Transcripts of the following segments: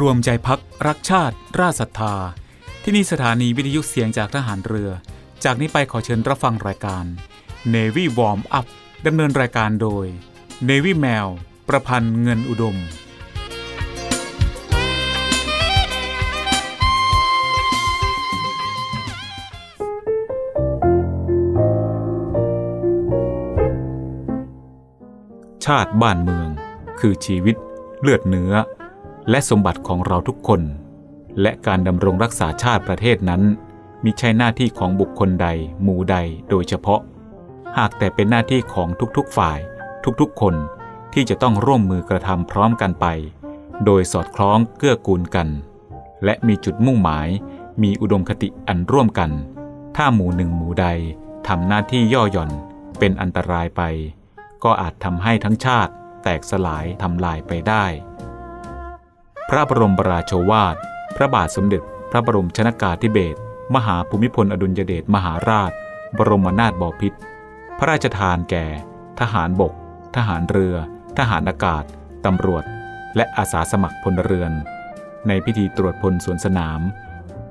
รวมใจพักรักชาติราชศรัทธาที่นี่สถานีวิทยุเสียงจากทหารเรือจากนี้ไปขอเชิญรับฟังรายการ Navy Warm Up ดำเนินรายการโดย Navy Mail ประพันธ์เงินอุดมชาติบ้านเมืองคือชีวิตเลือดเนื้อและสมบัติของเราทุกคนและการดำรงรักษาชาติประเทศนั้นมิใช่หน้าที่ของบุคคลใดหมู่ใดโดยเฉพาะหากแต่เป็นหน้าที่ของทุกๆฝ่ายทุกๆคนที่จะต้องร่วมมือกระทำพร้อมกันไปโดยสอดคล้องเกื้อกูลกันและมีจุดมุ่งหมายมีอุดมคติอันร่วมกันถ้าหมู่หนึ่งหมู่ใดทำหน้าที่ย่อหย่อนเป็นอันตรายไปก็อาจทำให้ทั้งชาติแตกสลายทำลายไปได้พระบรมราโชวาทพระบาทสมเด็จพระบรมชนกาธิเบศรมหาภูมิพลอดุลยเดชมหาราชบรมนาถบพิตรพระราชทานแก่ทหารบกทหารเรือทหารอากาศตำรวจและอาสาสมัครพลเรือนในพิธีตรวจพลสวนสนาม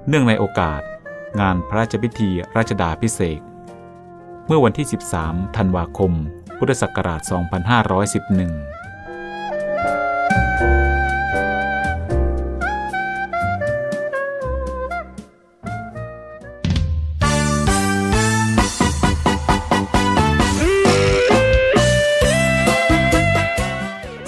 เนื่องในโอกาสงานพระราชพิธีราชดาภิเษกเมื่อวันที่13ธันวาคมพุทธศักราช2511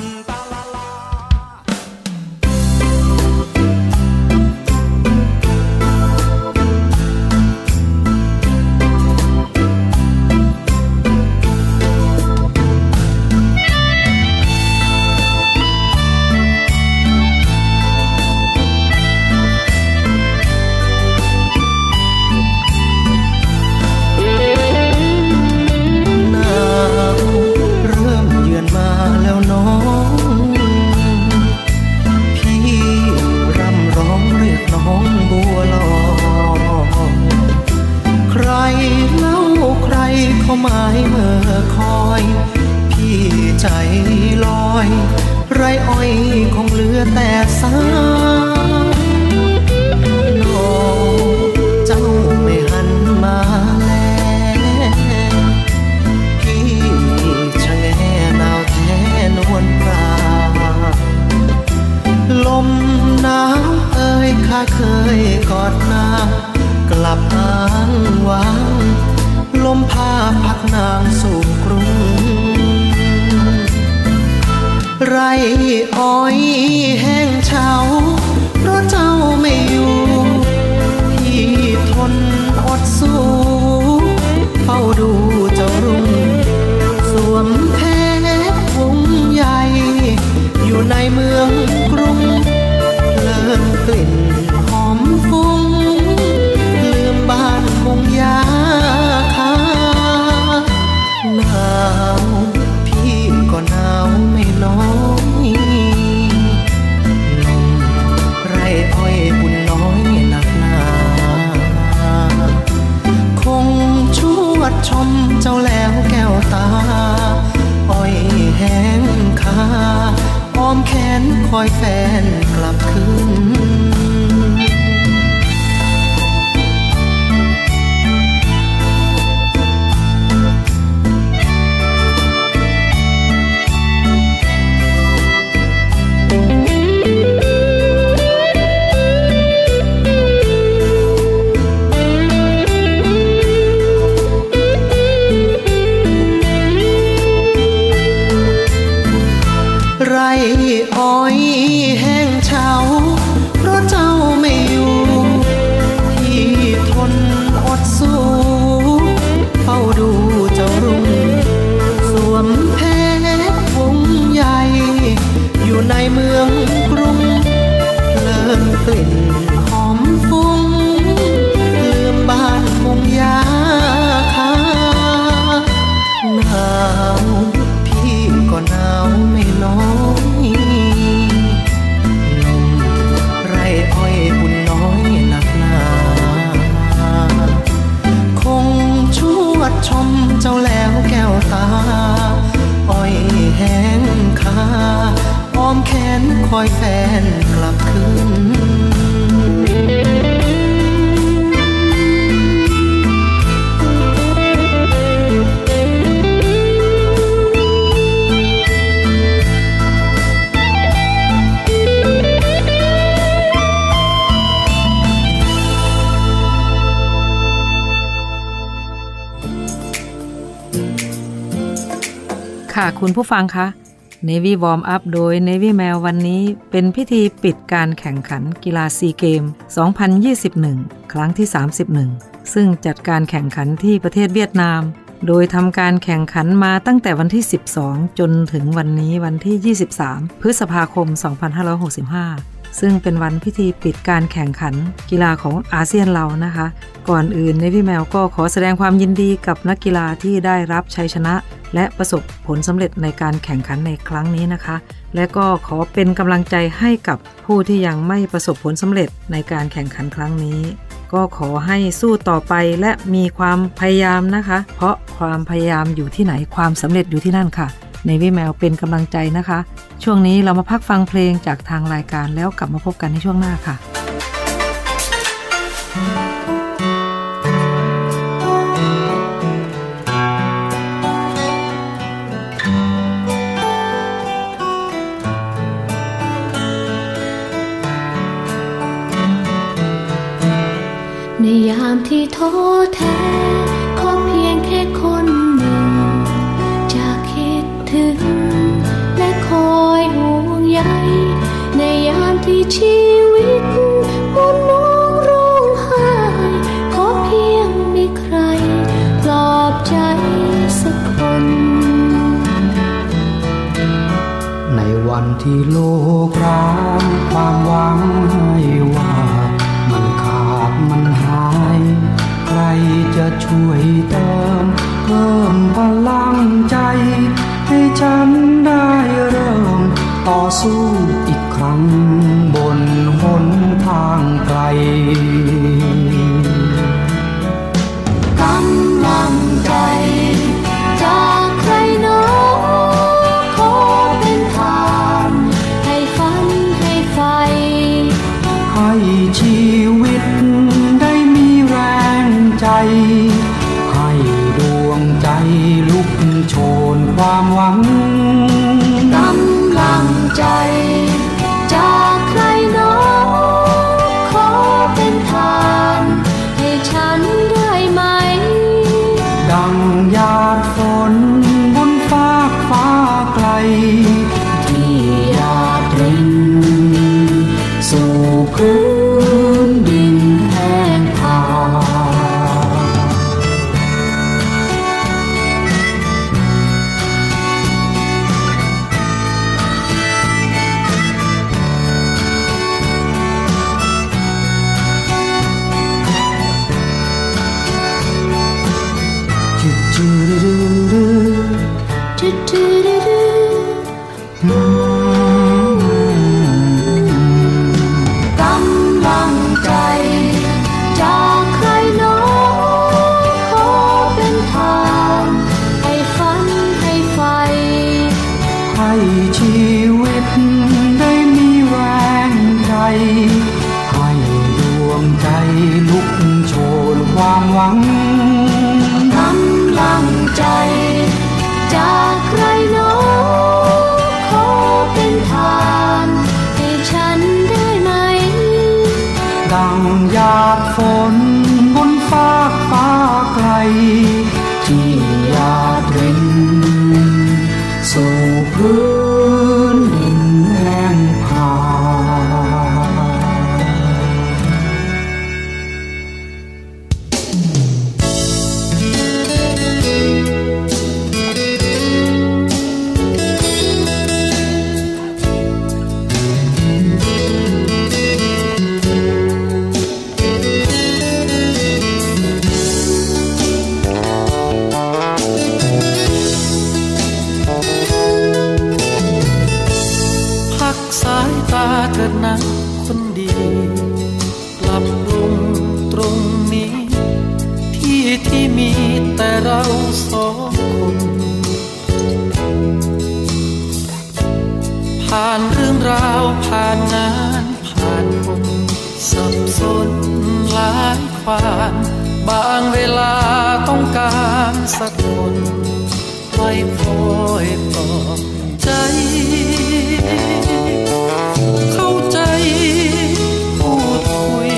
ลเขาหมายเมื่อคอยพี่ใจลอยไรอ้อยคงเหลือแต่ซากโอ้เจ้าไม่หันมาแลพี่ชะแงหนาวแท้นวลปราลมหนาวเอ่ยข้าเคยกอดนากลับอ้างว้างลมพาพัดนางสู่กรุงไรอ้อยแห้งเฉาเพราะเจ้าไม่อยู่ที่ทนอดสู้เฝ้าดูเจ้ารุ่งสวมแพรวงใหญ่อยู่ในเมืองกรุงเลิศกลิ่นหอมฟุ้งลืมบ้านมุงยาหนาวพี่ก็หนาวไม่น้อยลมไรอ้อยบุญน้อยหนักหนาคงชวดชมเจ้าแล้วแก้วตาอ้อยแห้งขาอ้อมแขนคอยแฟนกลับคืน สู้เฝ้าดูเจ้ารุ่งสวมเพชรวงใหญ่อยู่ในเมืองกรุงเพลินกลิ่นหอมฟุ้งลืมบ้านมุงยาคาหนาวพี่ก็หนาวไม่น้อยลมไรอ้อยบุญน้อยหนักหนาคงชวดชมเจ้าแล้วแก้วตาอ้อยแห้งคาอ้อมแขนคอยแฟนกลับคืนค่ะคุณผู้ฟังคะ Navy Warm Up โดย Navy Mail วันนี้เป็นพิธีปิดการแข่งขันกีฬาซีเกม2021 ครั้งที่ 31 ซึ่งจัดการแข่งขันที่ประเทศเวียดนามโดยทำการแข่งขันมาตั้งแต่วันที่12จนถึงวันนี้วันที่23พฤษภาคม2565ซึ่งเป็นวันพิธีปิดการแข่งขันกีฬาของอาเซียนเรานะคะก่อนอื่น Navy Mail ก็ขอแสดงความยินดีกับนักกีฬาที่ได้รับชัยชนะและประสบผลสำเร็จในการแข่งขันในครั้งนี้นะคะและก็ขอเป็นกำลังใจให้กับผู้ที่ยังไม่ประสบผลสำเร็จในการแข่งขันครั้งนี้ก็ขอให้สู้ต่อไปและมีความพยายามนะคะเพราะความพยายามอยู่ที่ไหนความสำเร็จอยู่ที่นั่นค่ะในวิแมวเป็นกำลังใจนะคะช่วงนี้เรามาพักฟังเพลงจากทางรายการแล้วกลับมาพบกันในช่วงหน้าค่ะในยามที่ท้อแท้ขอเพียงแค่คนหนึ่งจะคิดถึงและคอยห่วงใยในยามที่ชีวิตมันน้องร้องไห้ขอเพียงมีใครปลอบใจสักคนในวันที่โลกร้างความหวังให้ว่ามันขาดมันหายใครจะช่วยเติมเพิ่มพลังใจให้ฉันได้เริ่มต่อสู้อีกครั้งบนหนทางไกลกำลังใจจากใครหนอขอเป็นทางให้ฝันให้ไฟให้ชีวิตได้มีแรงใจให้ดวงใจลุกโชนความหวังกำลังใจจากใครหนอขอเป็นทานให้ฉันได้ไหมดังหยาดฝนบนฟากฟ้าไกลที่หยาดรินสู่พื้น ที่มีแต่เราสองคนผ่านเรื่องราวผ่านงานผ่านคนสับสนหลายความบางเวลาต้องการสักคนไม่คอยปลอบใจเข้าใจพูดคุย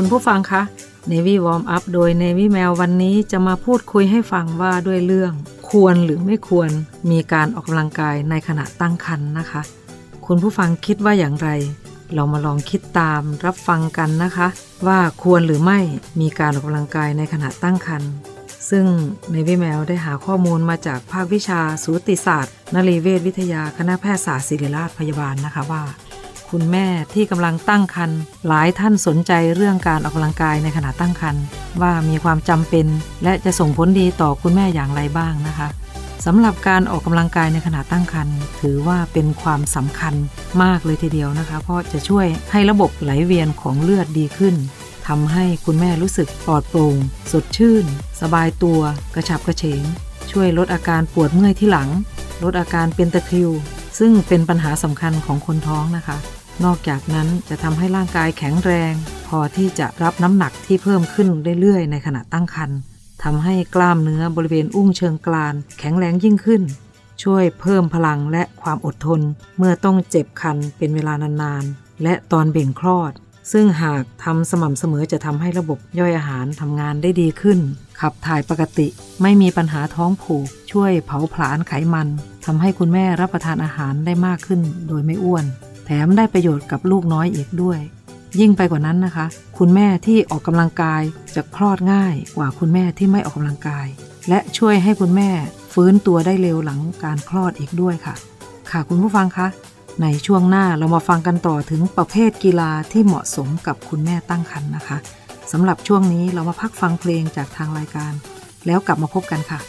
คุณผู้ฟังคะ Navy Warm Up โดย Navy Mail วันนี้จะมาพูดคุยให้ฟังว่าด้วยเรื่องควรหรือไม่ควรมีการออกกำลังกายในขณะตั้งครรภ์นะคะคุณผู้ฟังคิดว่าอย่างไรเรามาลองคิดตามรับฟังกันนะคะว่าควรหรือไม่มีการออกกำลังกายในขณะตั้งครรภ์ซึ่ง Navy Mail ได้หาข้อมูลมาจากภาควิชาสูติศาสตร์นรีเวชวิทยาคณะแพทยศาสตร์ศิริราชพยาบาลนะคะว่าคุณแม่ที่กำลังตั้งครรภ์หลายท่านสนใจเรื่องการออกกำลังกายในขณะตั้งครรภ์ว่ามีความจำเป็นและจะส่งผลดีต่อคุณแม่อย่างไรบ้างนะคะสำหรับการออกกำลังกายในขณะตั้งครรภ์ถือว่าเป็นความสำคัญมากเลยทีเดียวนะคะเพราะจะช่วยให้ระบบไหลเวียนของเลือดดีขึ้นทำให้คุณแม่รู้สึกปลอดโปร่งสดชื่นสบายตัวกระฉับกระเฉงช่วยลดอาการปวดเมื่อยที่หลังลดอาการเป็นตะคริวซึ่งเป็นปัญหาสำคัญของคนท้องนะคะนอกจากนั้นจะทำให้ร่างกายแข็งแรงพอที่จะรับน้ำหนักที่เพิ่มขึ้นเรื่อยๆในขณะตั้งครรภ์ทำให้กล้ามเนื้อบริเวณอุ้งเชิงกรานแข็งแรงยิ่งขึ้นช่วยเพิ่มพลังและความอดทนเมื่อต้องเจ็บคันเป็นเวลานานๆและตอนเบ่งคลอดซึ่งหากทำสม่ำเสมอจะทำให้ระบบย่อยอาหารทำงานได้ดีขึ้นขับถ่ายปกติไม่มีปัญหาท้องผูกช่วยเผาผลาญไขมันทำให้คุณแม่รับประทานอาหารได้มากขึ้นโดยไม่อ้วนแถมได้ประโยชน์กับลูกน้อยอีกด้วยยิ่งไปกว่านั้นนะคะคุณแม่ที่ออกกำลังกายจะคลอดง่ายกว่าคุณแม่ที่ไม่ออกกำลังกายและช่วยให้คุณแม่ฟื้นตัวได้เร็วหลังการคลอดอีกด้วยค่ะค่ะคุณผู้ฟังคะในช่วงหน้าเรามาฟังกันต่อถึงประเภทกีฬาที่เหมาะสมกับคุณแม่ตั้งครรภ์นะคะสำหรับช่วงนี้เรามาพักฟังเพลงจากทางรายการแล้วกลับมาพบกันค่ะ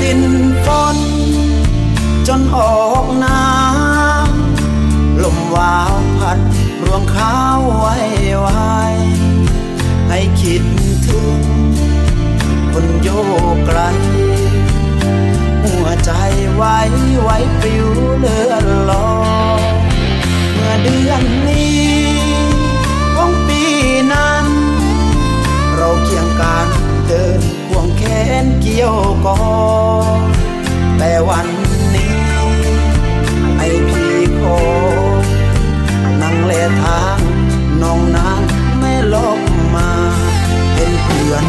สิ้นฝนจนออกน้ำลมวาวพัดรวงข้าวไว้ไว้ให้คิดถึงคนโยกไกลหัวใจไว้ไว้ปลิวเลื่อนลอยเมื่อเดือนนี้ของปีนั้นเราเคียงกันเดินควงแขนเกี่ยวกอดแต่วันนี้ไอพี่ขอนั่งเลทางน้องนั้นไม่ลบมาเป็นเพื่อน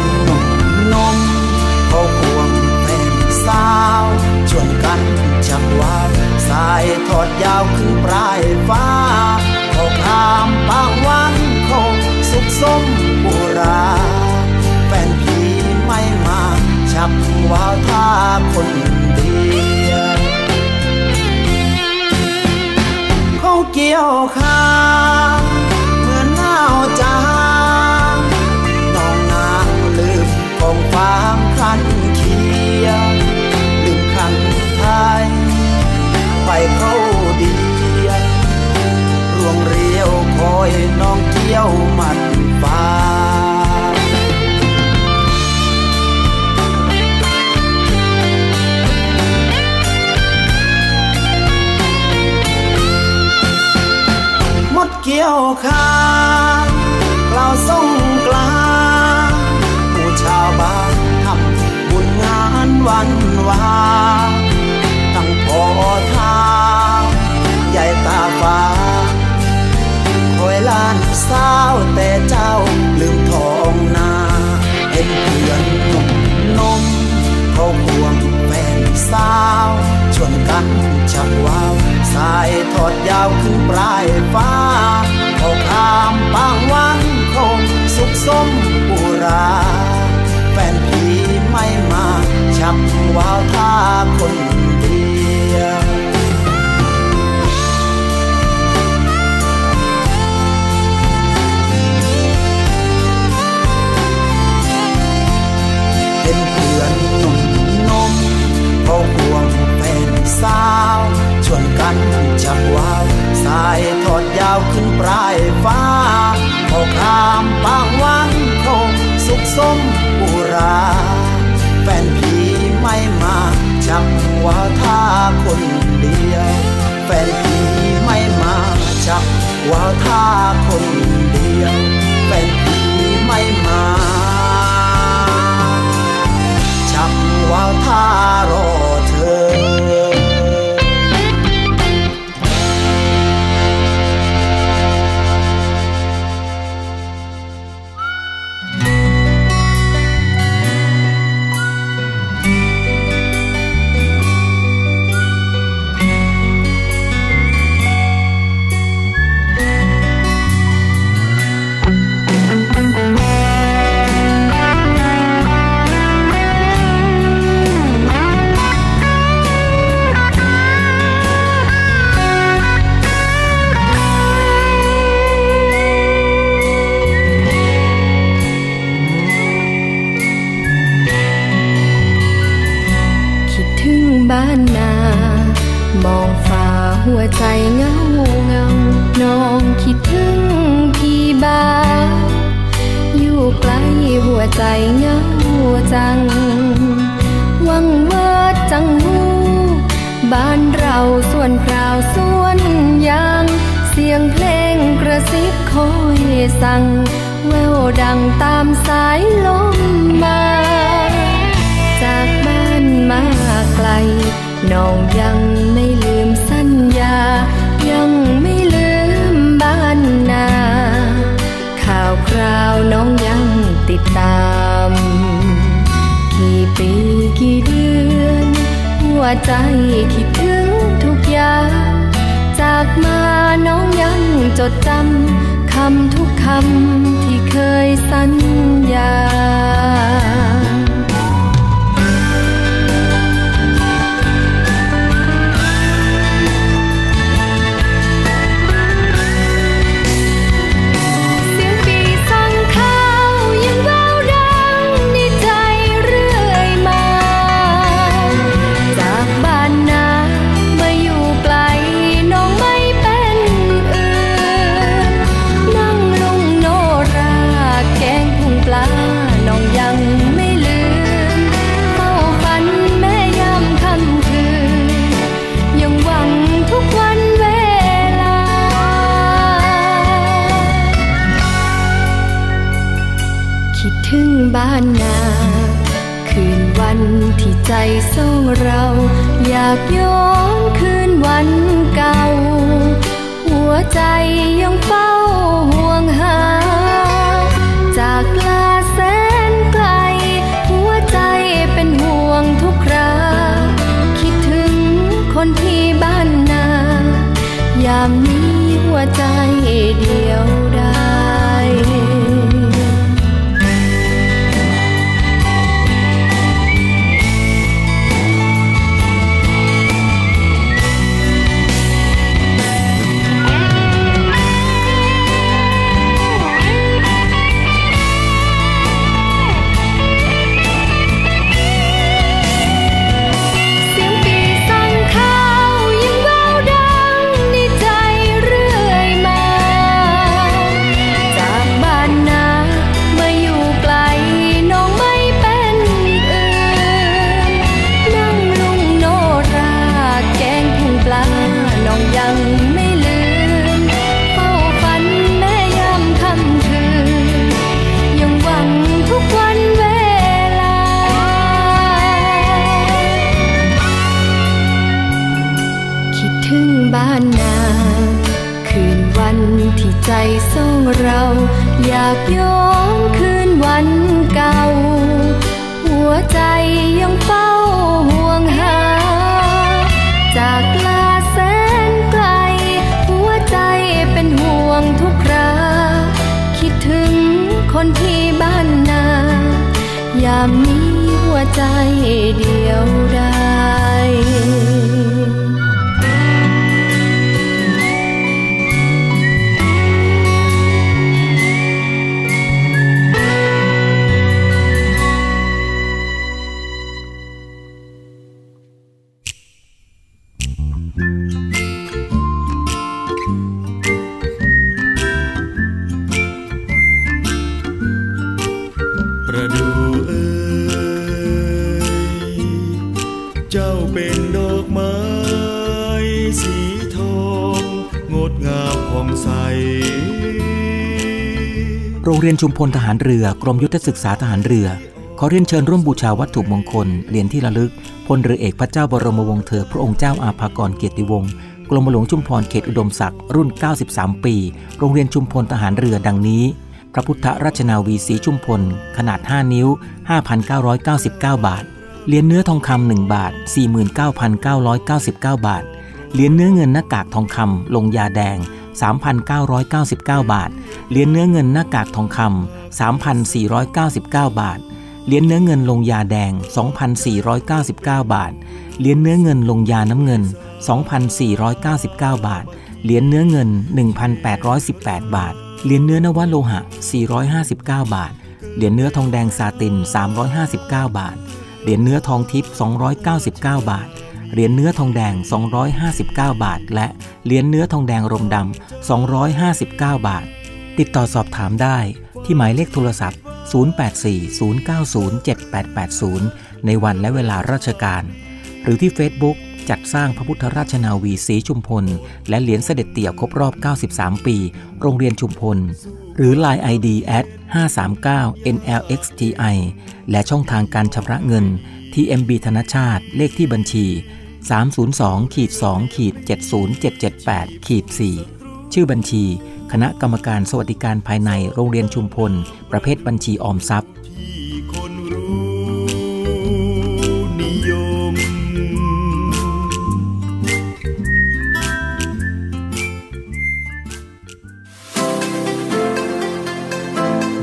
จ้าข้ากล่าวสงกลานต์ผู้ชาวบ้านทำบุญงานวันวาตั้งพอทางใหญ่ตาฟ้าคอยล้านสาวแต่เจ้าลืมทองนาเห็นเพื่อนหนุ่มนมเขาควงแฟนสาวชวนกันชักว่าวสายทอดยาวขึ้นปลายฟ้าเขาข้ามปางวันคงสุขสมปุราแฟนพี่ไม่มาชักว่าวท่าคนเดียวเป็นเพื่อนหนุ่มนมเขาห่วงเป็นสาวชวนกันชักว่าวสายทอดยาวขึ้นปลายฟ้าเขาข้ามปางวันคงสุขสมปุราแฟนพี่ไม่มาชักว่าวท่าคนเดียวแฟนพี่ไม่มาชักว่าวท่าคนเดียวแฟนพี่ไม่มาชักว่าวท่ารอเธอบ้านนามองฝ่าหัวใจเงาเงาน้องคิดถึงพี่บ้านอยู่ใกล้หัวใจเงาจังวังเวิร์ดจังหูบ้านเราส่วนพราวส่วนยางเสียงเพลงกระซิบคอยสั่งแววดังตามสายลมมาจากบ้านมาไกลน้องยังไม่ลืมสัญญายังไม่ลืมบ้านนาข่าวคราวน้องยังติดตามกี่ปีกี่เดือนหัวใจคิดถึงทุกอย่างจากมาน้องยังจดจำคำทุกคำที่เคยสัญญาบ้านนาคืนวันที่ใจเศร้าเราอยากย้อนคืนวันเก่าหัวใจยังเฝ้าห่วงหาจากลาแสนไกลหัวใจเป็นห่วงทุกคราคิดถึงคนที่บ้านนายามนี้หัวใจเดียวดาย เราอยากย้อนคืนวันเก่าหัวใจยังเฝ้าห่วงหาจากลาแสนไกลหัวใจเป็นห่วงทุกคราคิดถึงคนที่บ้านนายามนี้หัวใจเดียวดายประดูเอ๋ยเจ้าเป็นดอกไม้สีทองงดงามผ่องใสโรงเรียนชุมพลทหารเรือกรมยุทธศึกษาทหารเรือขอเรียนเชิญร่วมบูชาวัตถุมงคลเหรียญที่ระลึกพลเรือเอกพระเจ้าบรมวงศ์เธอพระองค์เจ้าอาภากรเกียรติวงศ์กรมหลวงชุมพรเขตอุดมศักดิ์รุ่น93ปีโรงเรียนชุมพลทหารเรือดังนี้พระพุทธรัชนาวีสีชุมพลขนาด5นิ้ว 5,999 บาทเหรียญเนื้อทองคำ1บาท 49,999 บาทเหรียญเนื้อเงินหน้ากากทองคำลงยาแดง 3,999 บาทเหรียญเนื้อเงินหน้ากากทองคำ 3,499 บาทเหรียญเนื้อเงินลงยาแดง 2,499 บาทเหรียญเนื้อเงินลงยาน้ำเงิน 2,499 บาทเหรียญเนื้อเงิน 1,818 บาทเหรียญเนื้อนวโลหะ 459 บาทเหรียญเนื้อทองแดงซาติน 359 บาทเหรียญเนื้อทองทิพย์ 299 บาทเหรียญเนื้อทองแดง 259 บาทและเหรียญเนื้อทองแดงรมดำ 259 บาทติดต่อสอบถามได้ที่หมายเลขโทรศัพท์0840907880ในวันและเวลาราชการหรือที่ Facebook จัดสร้างพระพุทธราชนาวีศรีชุมพลและเหรียญเสด็จเตี่ยครบรอบ93ปีโรงเรียนชุมพลหรือ Line ID @539NLXTI และช่องทางการชำระเงินที่ MB ธนชาติเลขที่บัญชี 302-2-70778-4 ชื่อบัญชีคณะกรรมการสวัสดิการภายในโรงเรียนชุมพลประเภทบัญชีออมทรัพย์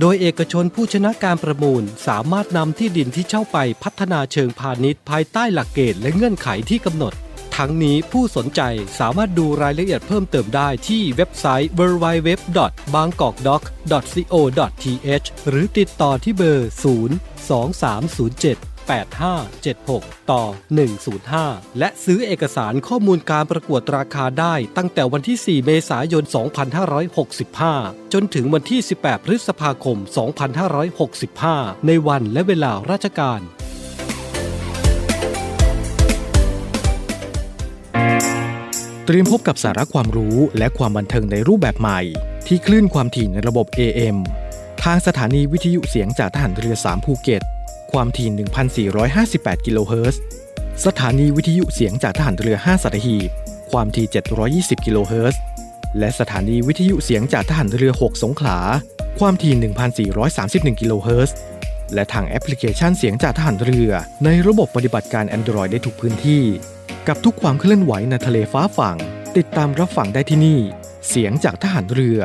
โดยเอกชนผู้ชนะการประมูลสามารถนำที่ดินที่เช่าไปพัฒนาเชิงพาณิชย์ภายใต้หลักเกณฑ์และเงื่อนไขที่กำหนดทั้งนี้ผู้สนใจสามารถดูรายละเอียดเพิ่มเติมได้ที่เว็บไซต์ www.bangkokdoc.co.th หรือติดต่อที่เบอร์023078576 ต่อ 105 และซื้อเอกสารข้อมูลการประกวดราคาได้ตั้งแต่วันที่4เมษายน2565จนถึงวันที่18พฤษภาคม2565ในวันและเวลาราชการเตรียมพบกับสาระความรู้และความบันเทิงในรูปแบบใหม่ที่คลื่นความถี่ในระบบ AM ทางสถานีวิทยุเสียงจากทหารเรือ3ภูเก็ตความถี่ 1,458 กิโลเฮิรตซ์ สถานีวิทยุเสียงจากทหารเรือ 5 สัตหีบ ความถี่ 720 กิโลเฮิรตซ์ และสถานีวิทยุเสียงจากทหารเรือ 6 สงขลา ความถี่ 1,431 กิโลเฮิรตซ์ และทางแอปพลิเคชันเสียงจากทหารเรือในระบบปฏิบัติการ Android ได้ทุกพื้นที่ กับทุกความเคลื่อนไหวในทะเลฟ้าฝั่ง ติดตามรับฟังได้ที่นี่ เสียงจากทหารเรือ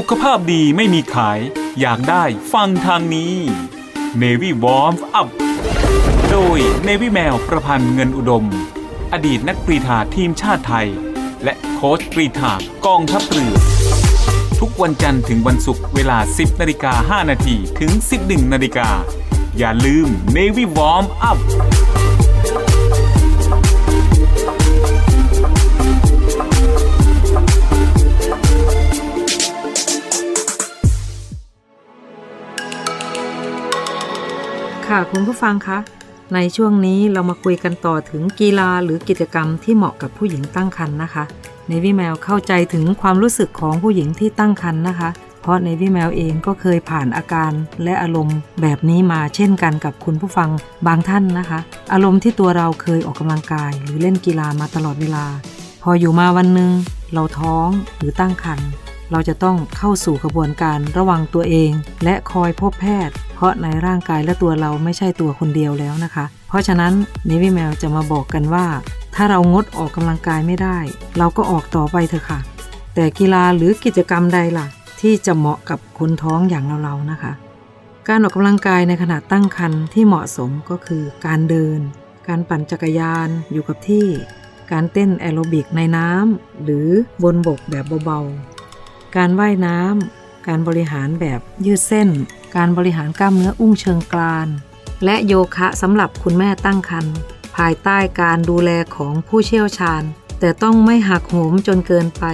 สุขภาพดีไม่มีขายอยากได้ฟังทางนี้ Navy Warm Up โดย Navy แมวประพันธ์เงินอุดมอดีตนักกรีฑาทีมชาติไทยและโค้ชกรีฑากองทัพเรือทุกวันจันทร์ถึงวันศุกร์เวลา 10.05 น.ถึง 11.00 น.อย่าลืม Navy Warm Up ค่ะคุณผู้ฟังคะในช่วงนี้เรามาคุยกันต่อถึงกีฬาหรือกิจกรรมที่เหมาะกับผู้หญิงตั้งครรภ์นะคะในNavy Mailเข้าใจถึงความรู้สึกของผู้หญิงที่ตั้งครรภ์นะคะเพราะในNavy Mailเองก็เคยผ่านอาการและอารมณ์แบบนี้มาเช่นกันกับคุณผู้ฟังบางท่านนะคะอารมณ์ที่ตัวเราเคยออกกำลังกายหรือเล่นกีฬามาตลอดเวลาพออยู่มาวันหนึ่งเราท้องหรือตั้งครรภ์เราจะต้องเข้าสู่กระบวนการระวังตัวเองและคอยพบแพทย์เพราะในร่างกายและตัวเราไม่ใช่ตัวคนเดียวแล้วนะคะเพราะฉะนั้นNavy Mailจะมาบอกกันว่าถ้าเรางดออกกำลังกายไม่ได้เราก็ออกต่อไปเถอะค่ะแต่กีฬาหรือกิจกรรมใดล่ะที่จะเหมาะกับคนท้องอย่างเราๆนะคะการออกกำลังกายในขณะตั้งครรภ์ที่เหมาะสมก็คือการเดินการปั่นจักรยานอยู่กับที่การเต้นแอโรบิกในน้ำหรือบนบกแบบเบาๆการว่ายน้ำการบริหารแบบยืดเส้นการบริหารกล้ามเนื้ออุ้งเชิงกรานและโยคะสำหรับคุณแม่ตั้งครรภ์ภายใต้การดูแลของผู้เชี่ยวชาญแต่ต้องไม่หักโหมจนเกินไป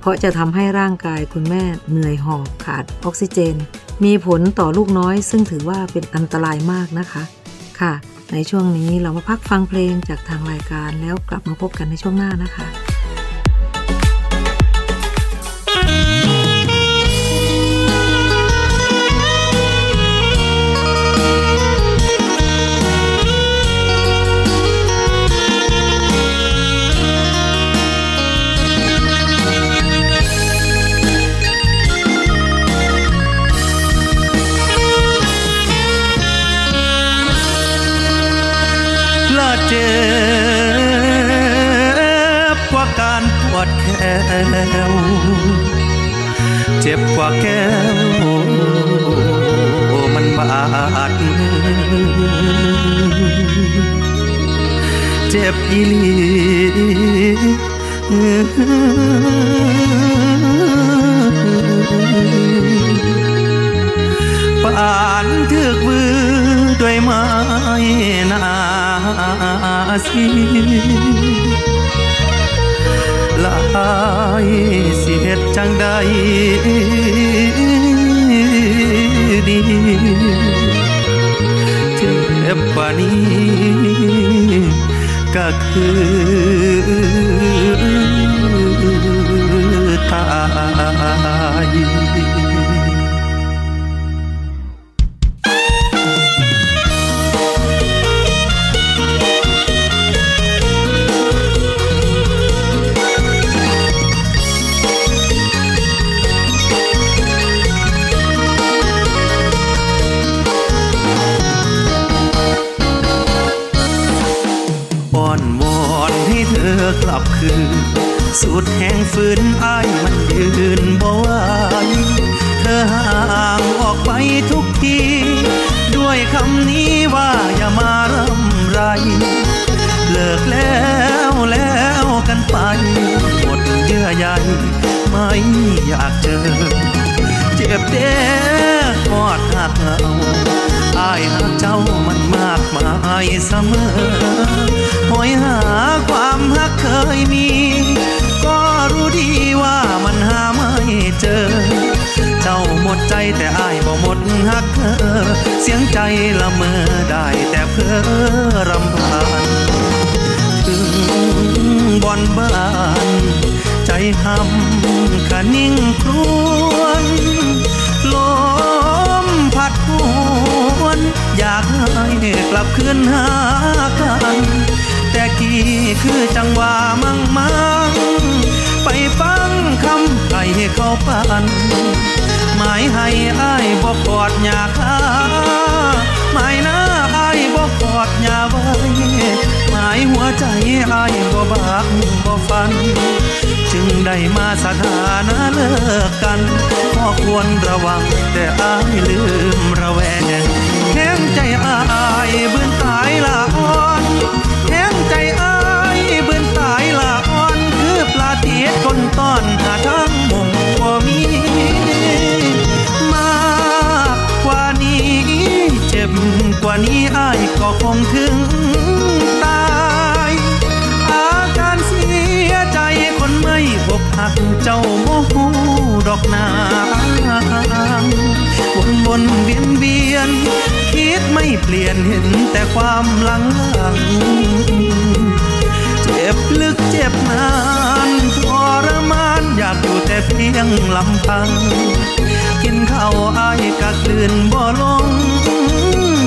เพราะจะทำให้ร่างกายคุณแม่เหนื่อยหอบขาดออกซิเจนมีผลต่อลูกน้อยซึ่งถือว่าเป็นอันตรายมากนะคะค่ะในช่วงนี้เรามาพักฟังเพลงจากทางรายการแล้วกลับมาพบกันในช่วงหน้านะคะเจ็บกว่าการปวดแก้วเจ็บกว่าแก้วมันบาดเจ็บอีหลีปานถึกมือด้วยไม้นาสีลายสิเฮ็ดจังใดดีเจ็บปานนี้ก็คือตายกลับคืนสุดแห่งฝืนอ้ายมันยืนบ่ไหวเธอห่างออกไปทุกทีด้วยคำนี้ว่าอย่ามารำไรเลิกแล้วแล้วกันไปหมดเยื่อใยไม่อยากเจอเจ็บเด้อกอดหักเอาอ้ายหักเจ้ามันมากมายเสมอหอยหาความหักเคยมีก็รู้ดีว่ามันหาไม่เจอเจ้าหมดใจแต่อ้ายบ่หมดหักเธอเสียงใจละเมอได้แต่เพ้อรำพันถึงบ่อนบ้านใจหำกะนิ่งครวนลมพัดหวนอยากให้กลับคืนหากันแต่กี่คือจังหวะมั่งไปฟังคำไอ้เขาปั่นหมายให้อ้ายบ่กอดอย่าค้าหมายหน้าอ้ายบ่กอดอย่าไว้หมายหัวใจอ้ายบ่บักบ่ฟันจึงได้มาสถานะเลิกกันพ่อควรระวังแต่อ้ายลืมระแวงแข็งใจอ้ายเบื่อตายละอ่อนแข็งใจอ้ายเบื่อตายละอ่อนคือปลาเตียดคนต้อนหาทางมงบ่มีมากกว่านี้เจ็บกว่านี้อ้ายก็คงถึงตายอาการเสียใจคนไม่อกหักเจ้าโมโหดอกนางวนเวียน คิดไม่เปลี่ยนเห็นแต่ความลังลังเจ็บลึกเจ็บนานทรมานอยากอยู่แต่เพียงลำพังกินข้าวอ้ายกะกลืนบ่ลง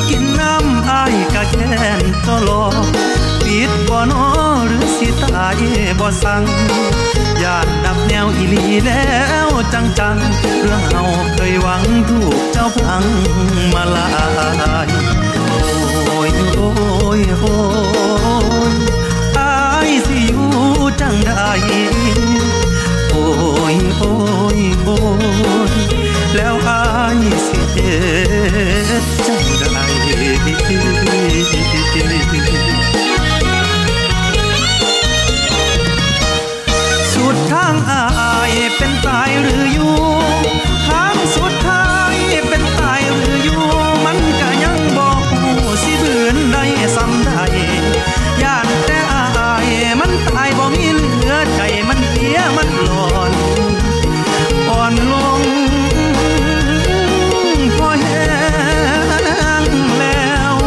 กินน้ำอ้ายกะแค้นก็ลอปิดบ่นอหรือสิตายบ่สั่งญาติดับแนวอีหลีแล้วจังๆเรื่องเฮาเคยหวังถูกเจ้าพังมาลายโอ้ยโอ้ยโอ้ยอ้ายสิอยู่จังใดโอ้ยโอ้ยโอ้ยแล้วอ้ายสิเฮ็ดจังใดสุดทางอ้ายเป็นตายหรืออยู่ทางสุดท้ายเป็นตายหรืออยู่มันก็ยังบ่ฮู้สิบืนได้ซ้ำใดย่านแต่อ้ายมันตายบ่มีเหลือใจมันเสียมันหลอนอ่อนลงพอแห้งแล้ว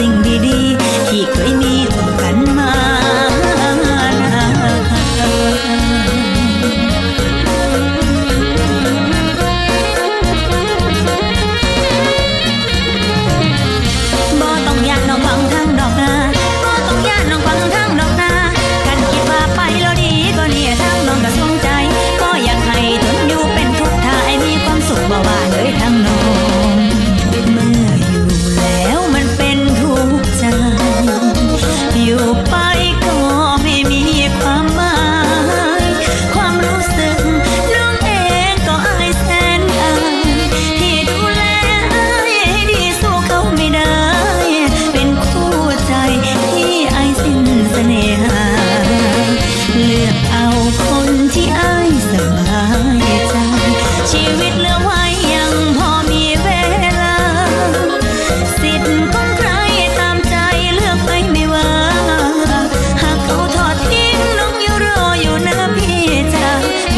สิ่งดีๆที่เคย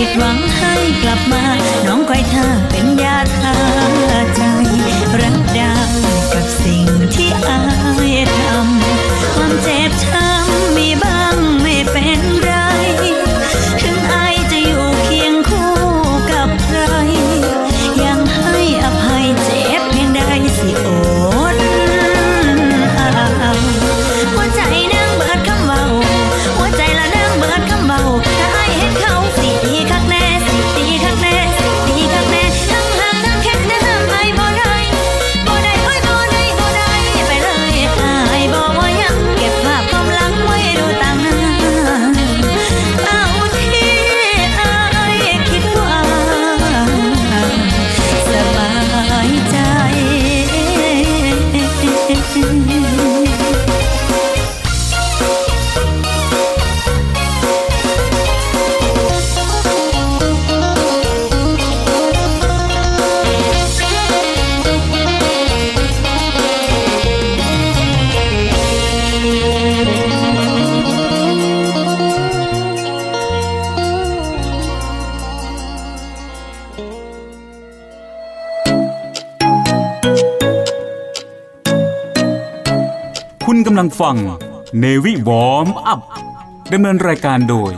ผิดหวังให้กลับมาน้องคอยท่าเป็นยาทาใจรักดาวกับสิ่งที่อายทำความเจ็บช้ำมีบ้างไม่เป็นไรถึงอายจะอยู่เคียงคู่กับใครยังให้อภัยเจ็บเพียงใดสิโอ้กำลังฟังเนวิวอร์มอัพดำเนินรายการโดย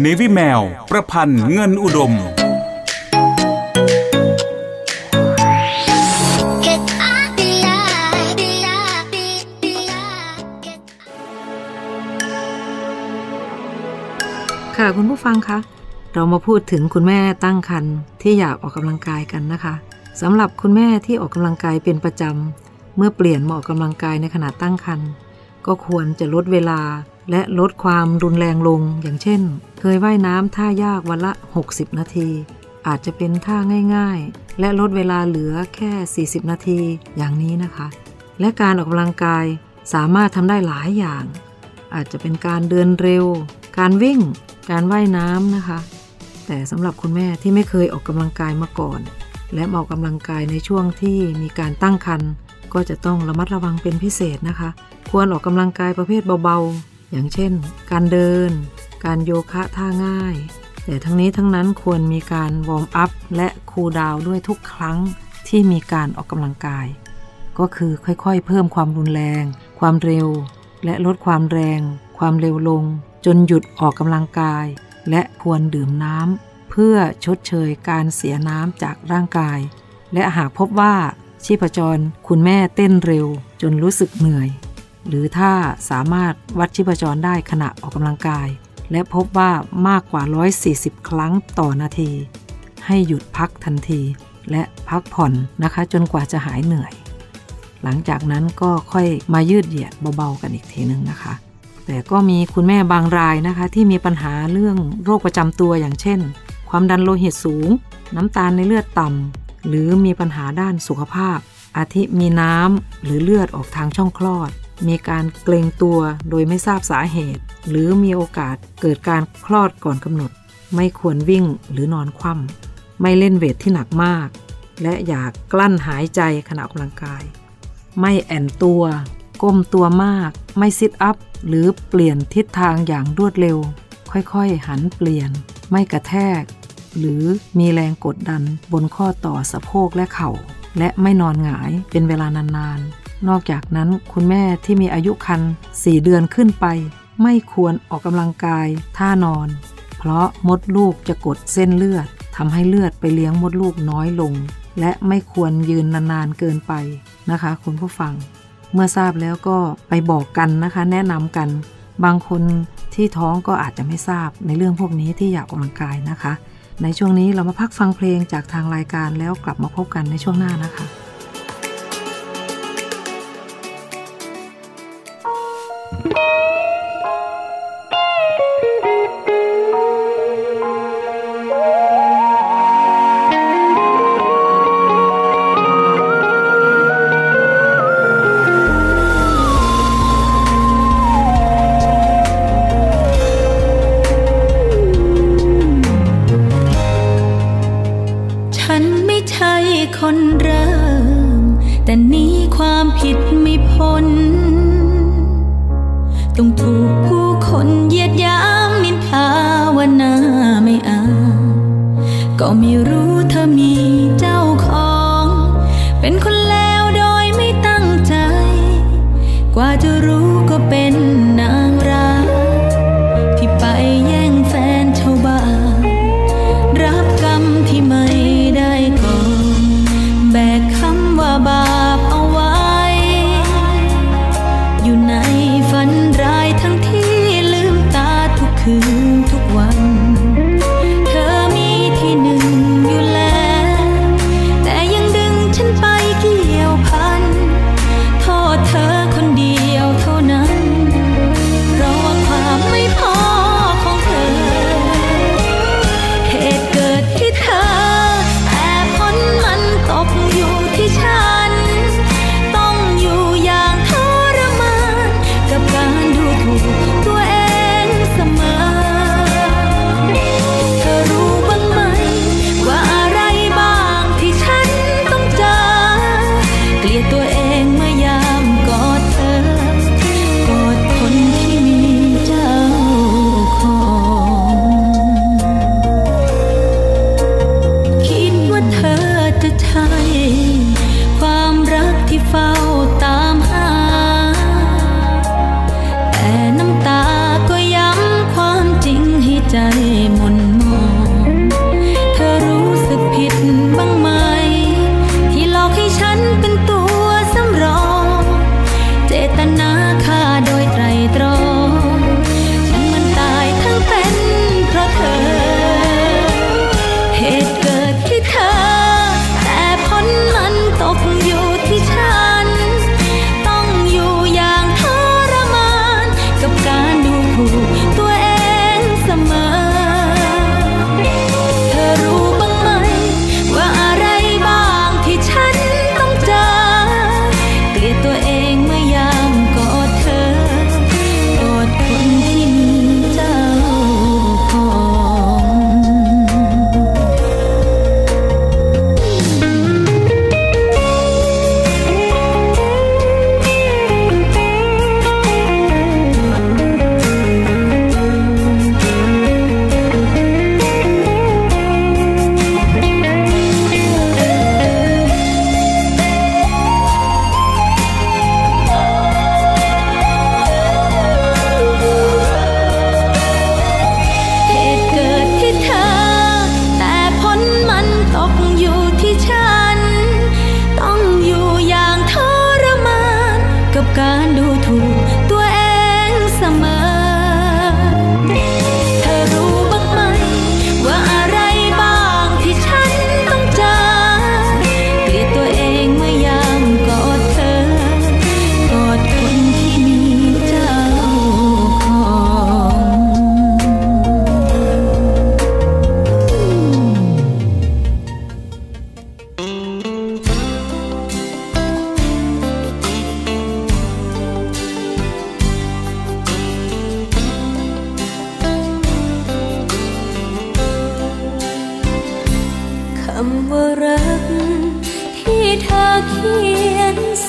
เนวิแมวประพันธ์เงินอุดมค่ะคุณผู้ฟังคะเรามาพูดถึงคุณแม่ตั้งครรภ์ที่อยากออกกำลังกายกันนะคะสำหรับคุณแม่ที่ออกกำลังกายเป็นประจำเมื่อเปลี่ยนมาออกกำลังกายในขณะตั้งครรภ์ก็ควรจะลดเวลาและลดความรุนแรงลงอย่างเช่นเคยว่ายน้ำท่ายากวันละ60นาทีอาจจะเป็นท่าง่ายๆและลดเวลาเหลือแค่40นาทีอย่างนี้นะคะและการออกกำลังกายสามารถทำได้หลายอย่างอาจจะเป็นการเดินเร็วการวิ่งการว่ายน้ำนะคะแต่สำหรับคุณแม่ที่ไม่เคยออกกำลังกายมาก่อนและออกกำลังกายในช่วงที่มีการตั้งครรภ์ก็จะต้องระมัดระวังเป็นพิเศษนะคะควรออกกำลังกายประเภทเบาๆอย่างเช่นการเดินการโยคะท่าง่ายแต่ทั้งนี้ทั้งนั้นควรมีการวอร์มอัพและคูลดาวน์ด้วยทุกครั้งที่มีการออกกำลังกายก็คือค่อยๆเพิ่มความรุนแรงความเร็วและลดความแรงความเร็วลงจนหยุดออกกำลังกายและควรดื่มน้ำเพื่อชดเชยการเสียน้ำจากร่างกายและหากพบว่าชีพจรคุณแม่เต้นเร็วจนรู้สึกเหนื่อยหรือถ้าสามารถวัดชีพจรได้ขณะออกกำลังกายและพบว่ามากกว่า140ครั้งต่อนาทีให้หยุดพักทันทีและพักผ่อนนะคะจนกว่าจะหายเหนื่อยหลังจากนั้นก็ค่อยมายืดเหยียดเบาๆกันอีกทีนึงนะคะแต่ก็มีคุณแม่บางรายนะคะที่มีปัญหาเรื่องโรคประจำตัวอย่างเช่นความดันโลหิตสูงน้ำตาลในเลือดต่ำหรือมีปัญหาด้านสุขภาพอาทิมีน้ำหรือเลือดออกทางช่องคลอดมีการเกรงตัวโดยไม่ทราบสาเหตุหรือมีโอกาสเกิดการคลอดก่อนกำหนดไม่ควรวิ่งหรือนอนคว่ำไม่เล่นเวทที่หนักมากและอย่ากลั้นหายใจขณะออกกำลังกายไม่แอนตัวก้มตัวมากไม่ซิทอัพหรือเปลี่ยนทิศทางอย่างรวดเร็วค่อยๆหันเปลี่ยนไม่กระแทกหรือมีแรงกดดันบนข้อต่อสะโพกและเข่าและไม่นอนหงายเป็นเวลานานๆนอกจากนั้นคุณแม่ที่มีอายุครรภ์4เดือนขึ้นไปไม่ควรออกกำลังกายท่านอนเพราะมดลูกจะกดเส้นเลือดทำให้เลือดไปเลี้ยงมดลูกน้อยลงและไม่ควรยืนนานๆเกินไปนะคะคุณผู้ฟังเมื่อทราบแล้วก็ไปบอกกันนะคะแนะนำกันบางคนที่ท้องก็อาจจะไม่ทราบในเรื่องพวกนี้ที่อยากออกกำลังกายนะคะในช่วงนี้เรามาพักฟังเพลงจากทางรายการแล้วกลับมาพบกันในช่วงหน้านะคะคนเริ่มแต่นี้ความผิดไม่พ้นต้องถูกผู้คนเหยียดหยามนินทาว่าหน้าไม่อาย ก็ไม่รู้เธอมีเจ้าของเป็นคนแล้วโดยไม่ตั้งใจกว่าจะรู้ก็เป็นนางร้ายที่ไปแย่งแฟนชาวบ้านรับกรรมที่ไม่ได้ก่อนแบกคำว่าบาปเอาไว้อยู่ในฝันร้ายทั้งที่ลืมตาทุกคืนทุกวันการดูถูกตัวเองเสมอเธอรู้บ้างไหมว่าอะไรบ้างที่ฉันต้องเจอเกลียดตัวเองเมื่อยามกอดเธอกอดคนที่มีเจ้าของ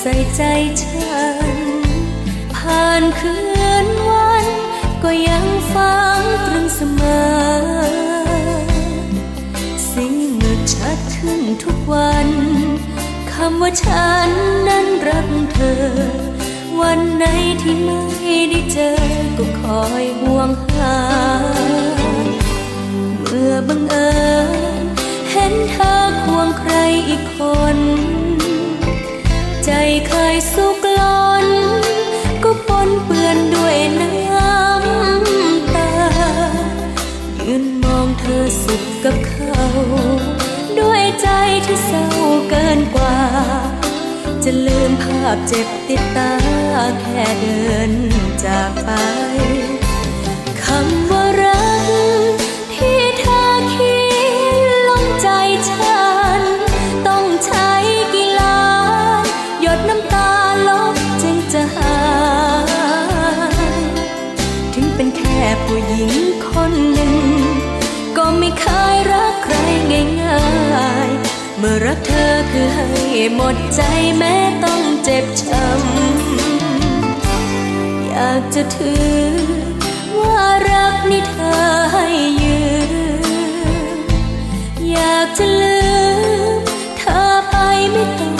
ใส่ใจฉันผ่านคืนวันก็ยังฟังตรึงเสมอสิ่งมืดชัดขึ้นทุกวันคำว่าฉันนั้นรักเธอวันไหนที่ไม่ได้เจอก็คอยห่วงหาเมื่อบังเอิญเห็นเธอควงใครอีกคนใจเคยสุกล้นก็ปนเปื้อนด้วยน้ำตายืนมองเธอสุขกับเขาด้วยใจที่เศร้าเกินกว่าจะลืมภาพเจ็บติดตาแค่เดินจากไปคำว่ารักที่เธอเขียนลงใจฉันต้องใช้กี่ล้านน้ำตาลบจึงจะหายถึงเป็นแค่ผู้หญิงคนหนึ่งก็ไม่เคยรักใครง่ายๆเมื่อรักเธอคือให้หมดใจแม้ต้องเจ็บช้ำอยากจะถือว่ารักนี่เธอให้ยืม จะลืมเธอไปไม่ต้อง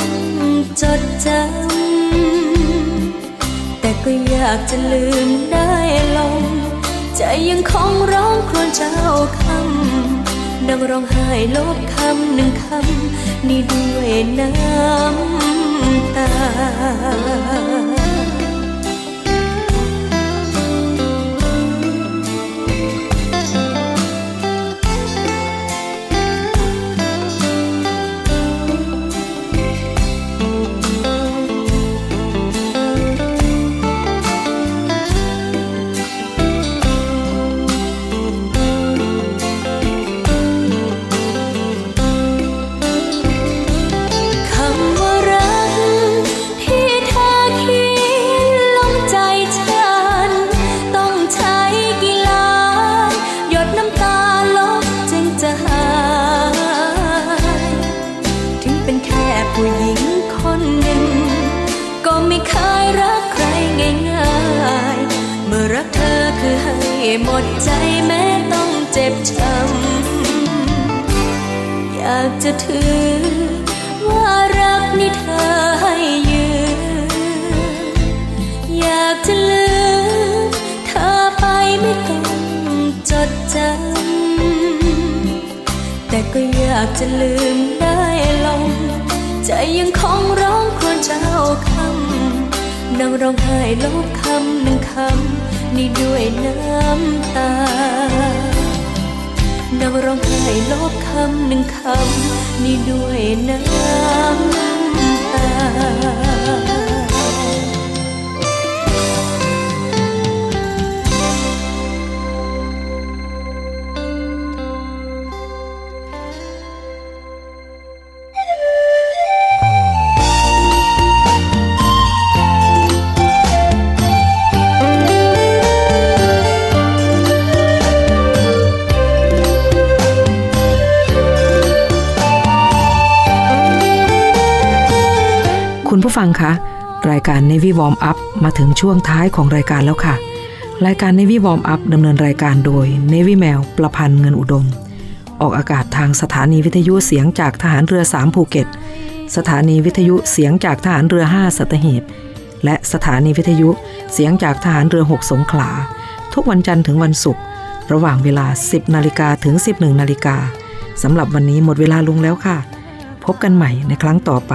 จดจำแต่ก็อยากจะลืมได้ลงใจยังคงร้องครวญเจ้าคำดังร้องไห้ลบคำหนึ่งคำนี่ด้วยน้ำตาหมดใจแม้ต้องเจ็บช้ำอยากจะถือว่ารักนี้เธอให้ยืนอยากจะลืมเธอไปไม่ต้องจดจำแต่ก็อยากจะลืมได้ลงใจยังคงร้องครวญเจ้าคำนั่งร้องไห้ลบคำหนึ่งคำนี่ด้วยน้ำตานั่งร้องไห้ลบคำหนึ่งคำนี่ด้วยน้ำตาคุณผู้ฟังคะรายการ Navy Warm Up มาถึงช่วงท้ายของรายการแล้วค่ะรายการ Navy Warm Up ดำเนินรายการโดย Navy Mail ประพันธ์เงินอุดมออกอากาศทางสถานีวิทยุเสียงจากทหารเรือ3ภูเก็ตสถานีวิทยุเสียงจากทหารเรือ5สัตหีบและสถานีวิทยุเสียงจากทหารเรือ6สงขลาทุกวันจันทร์ถึงวันศุกร์ระหว่างเวลา 10:00 นถึง 11:00 นสำหรับวันนี้หมดเวลาลงแล้วค่ะพบกันใหม่ในครั้งต่อไป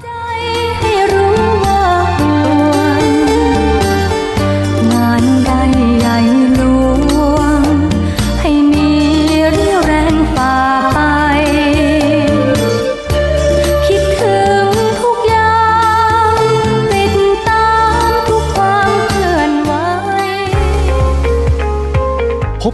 ให้รู้ว่าห่วงงานใดใหญ่หลวงให้มีเรี่ยวแรงฝ่าไปคิดถึงทุกอย่างติดตามทุกความเคลื่อนไหวพบ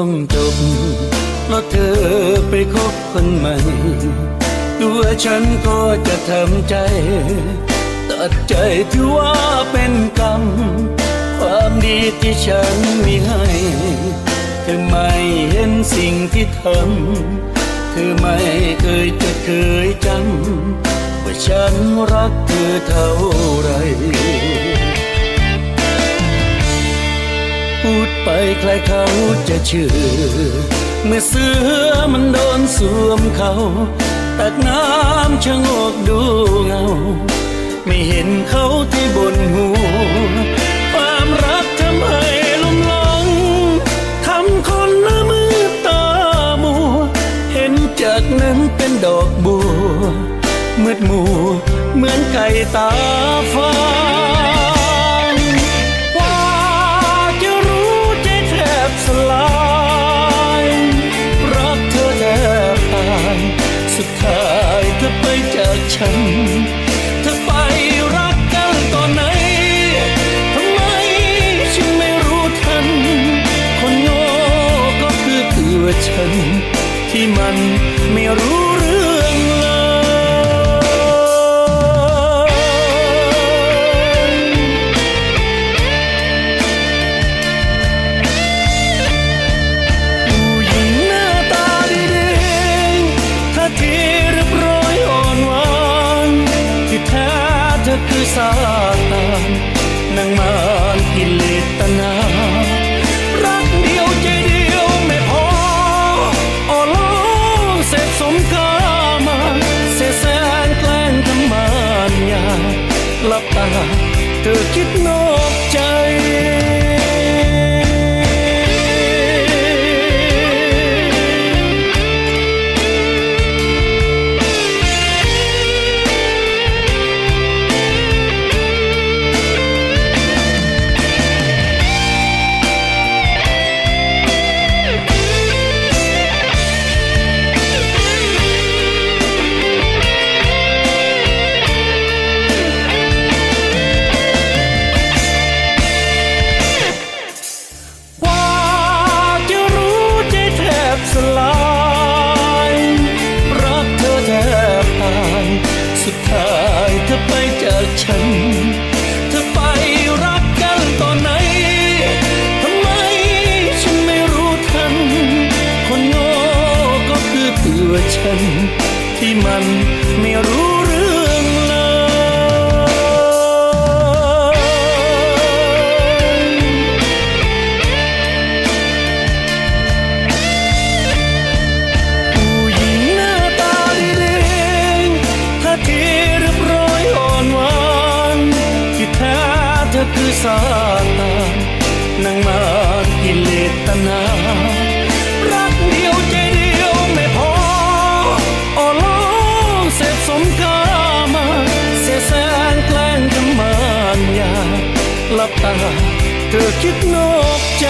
ต้องจบเพราะเธอไปคบคนใหม่ตัวฉันก็จะทำใจตัดใจถือว่าเป็นกรรมความดีที่ฉันมีให้เธอไม่เห็นสิ่งที่ทำเธอไม่เคยจะเคยจำว่าฉันรักเธอเท่าไรพูดไปใครเขาจะเชื่อเมื่อเสือมันโดนสวมเขาตักน้ำชะโงกดูเงาไม่เห็นเขาที่บนหัวความรักทำให้ลุ่มหลงทำคนละมือตามัวเห็นใจ จากนั้นเป็นดอกบัวมืดมัวเหมือนไก่ตาฟ้าว่าจะรู้ใจแทบสลายรักเธอแทบตายสุดท้ายเธอไปจากฉันเธอไปรักกันตอนไหนทำไมฉันไม่รู้ทันคนโง่ก็คือตัวฉันที่มันไม่รู้เรื่องเลยผู้หญิงหน้าตาดีๆท่าทีเรียบร้อยอ่อนหวานที่แท้เธอคือซาตานนางมารกิเลสตนาหลับตาเธอคิดนอกใจเธอไปรักกันตอนไหนทำไมฉันไม่รู้ทันคนโง่ก็คือตัวฉันที่มันไม่รู้เรื่องเลยผู้หญิงหน้าตาดีๆท่าทีเรียบร้อยอ่อนหวานแท้เธอคือซาตานนางมารกิเลสตนารักเดียวใจเดียวไม่พออ่อนล้อเสพสมกามาเสียแสนแกล้งทำมารยาหลับตาเธอคิดนอกใจ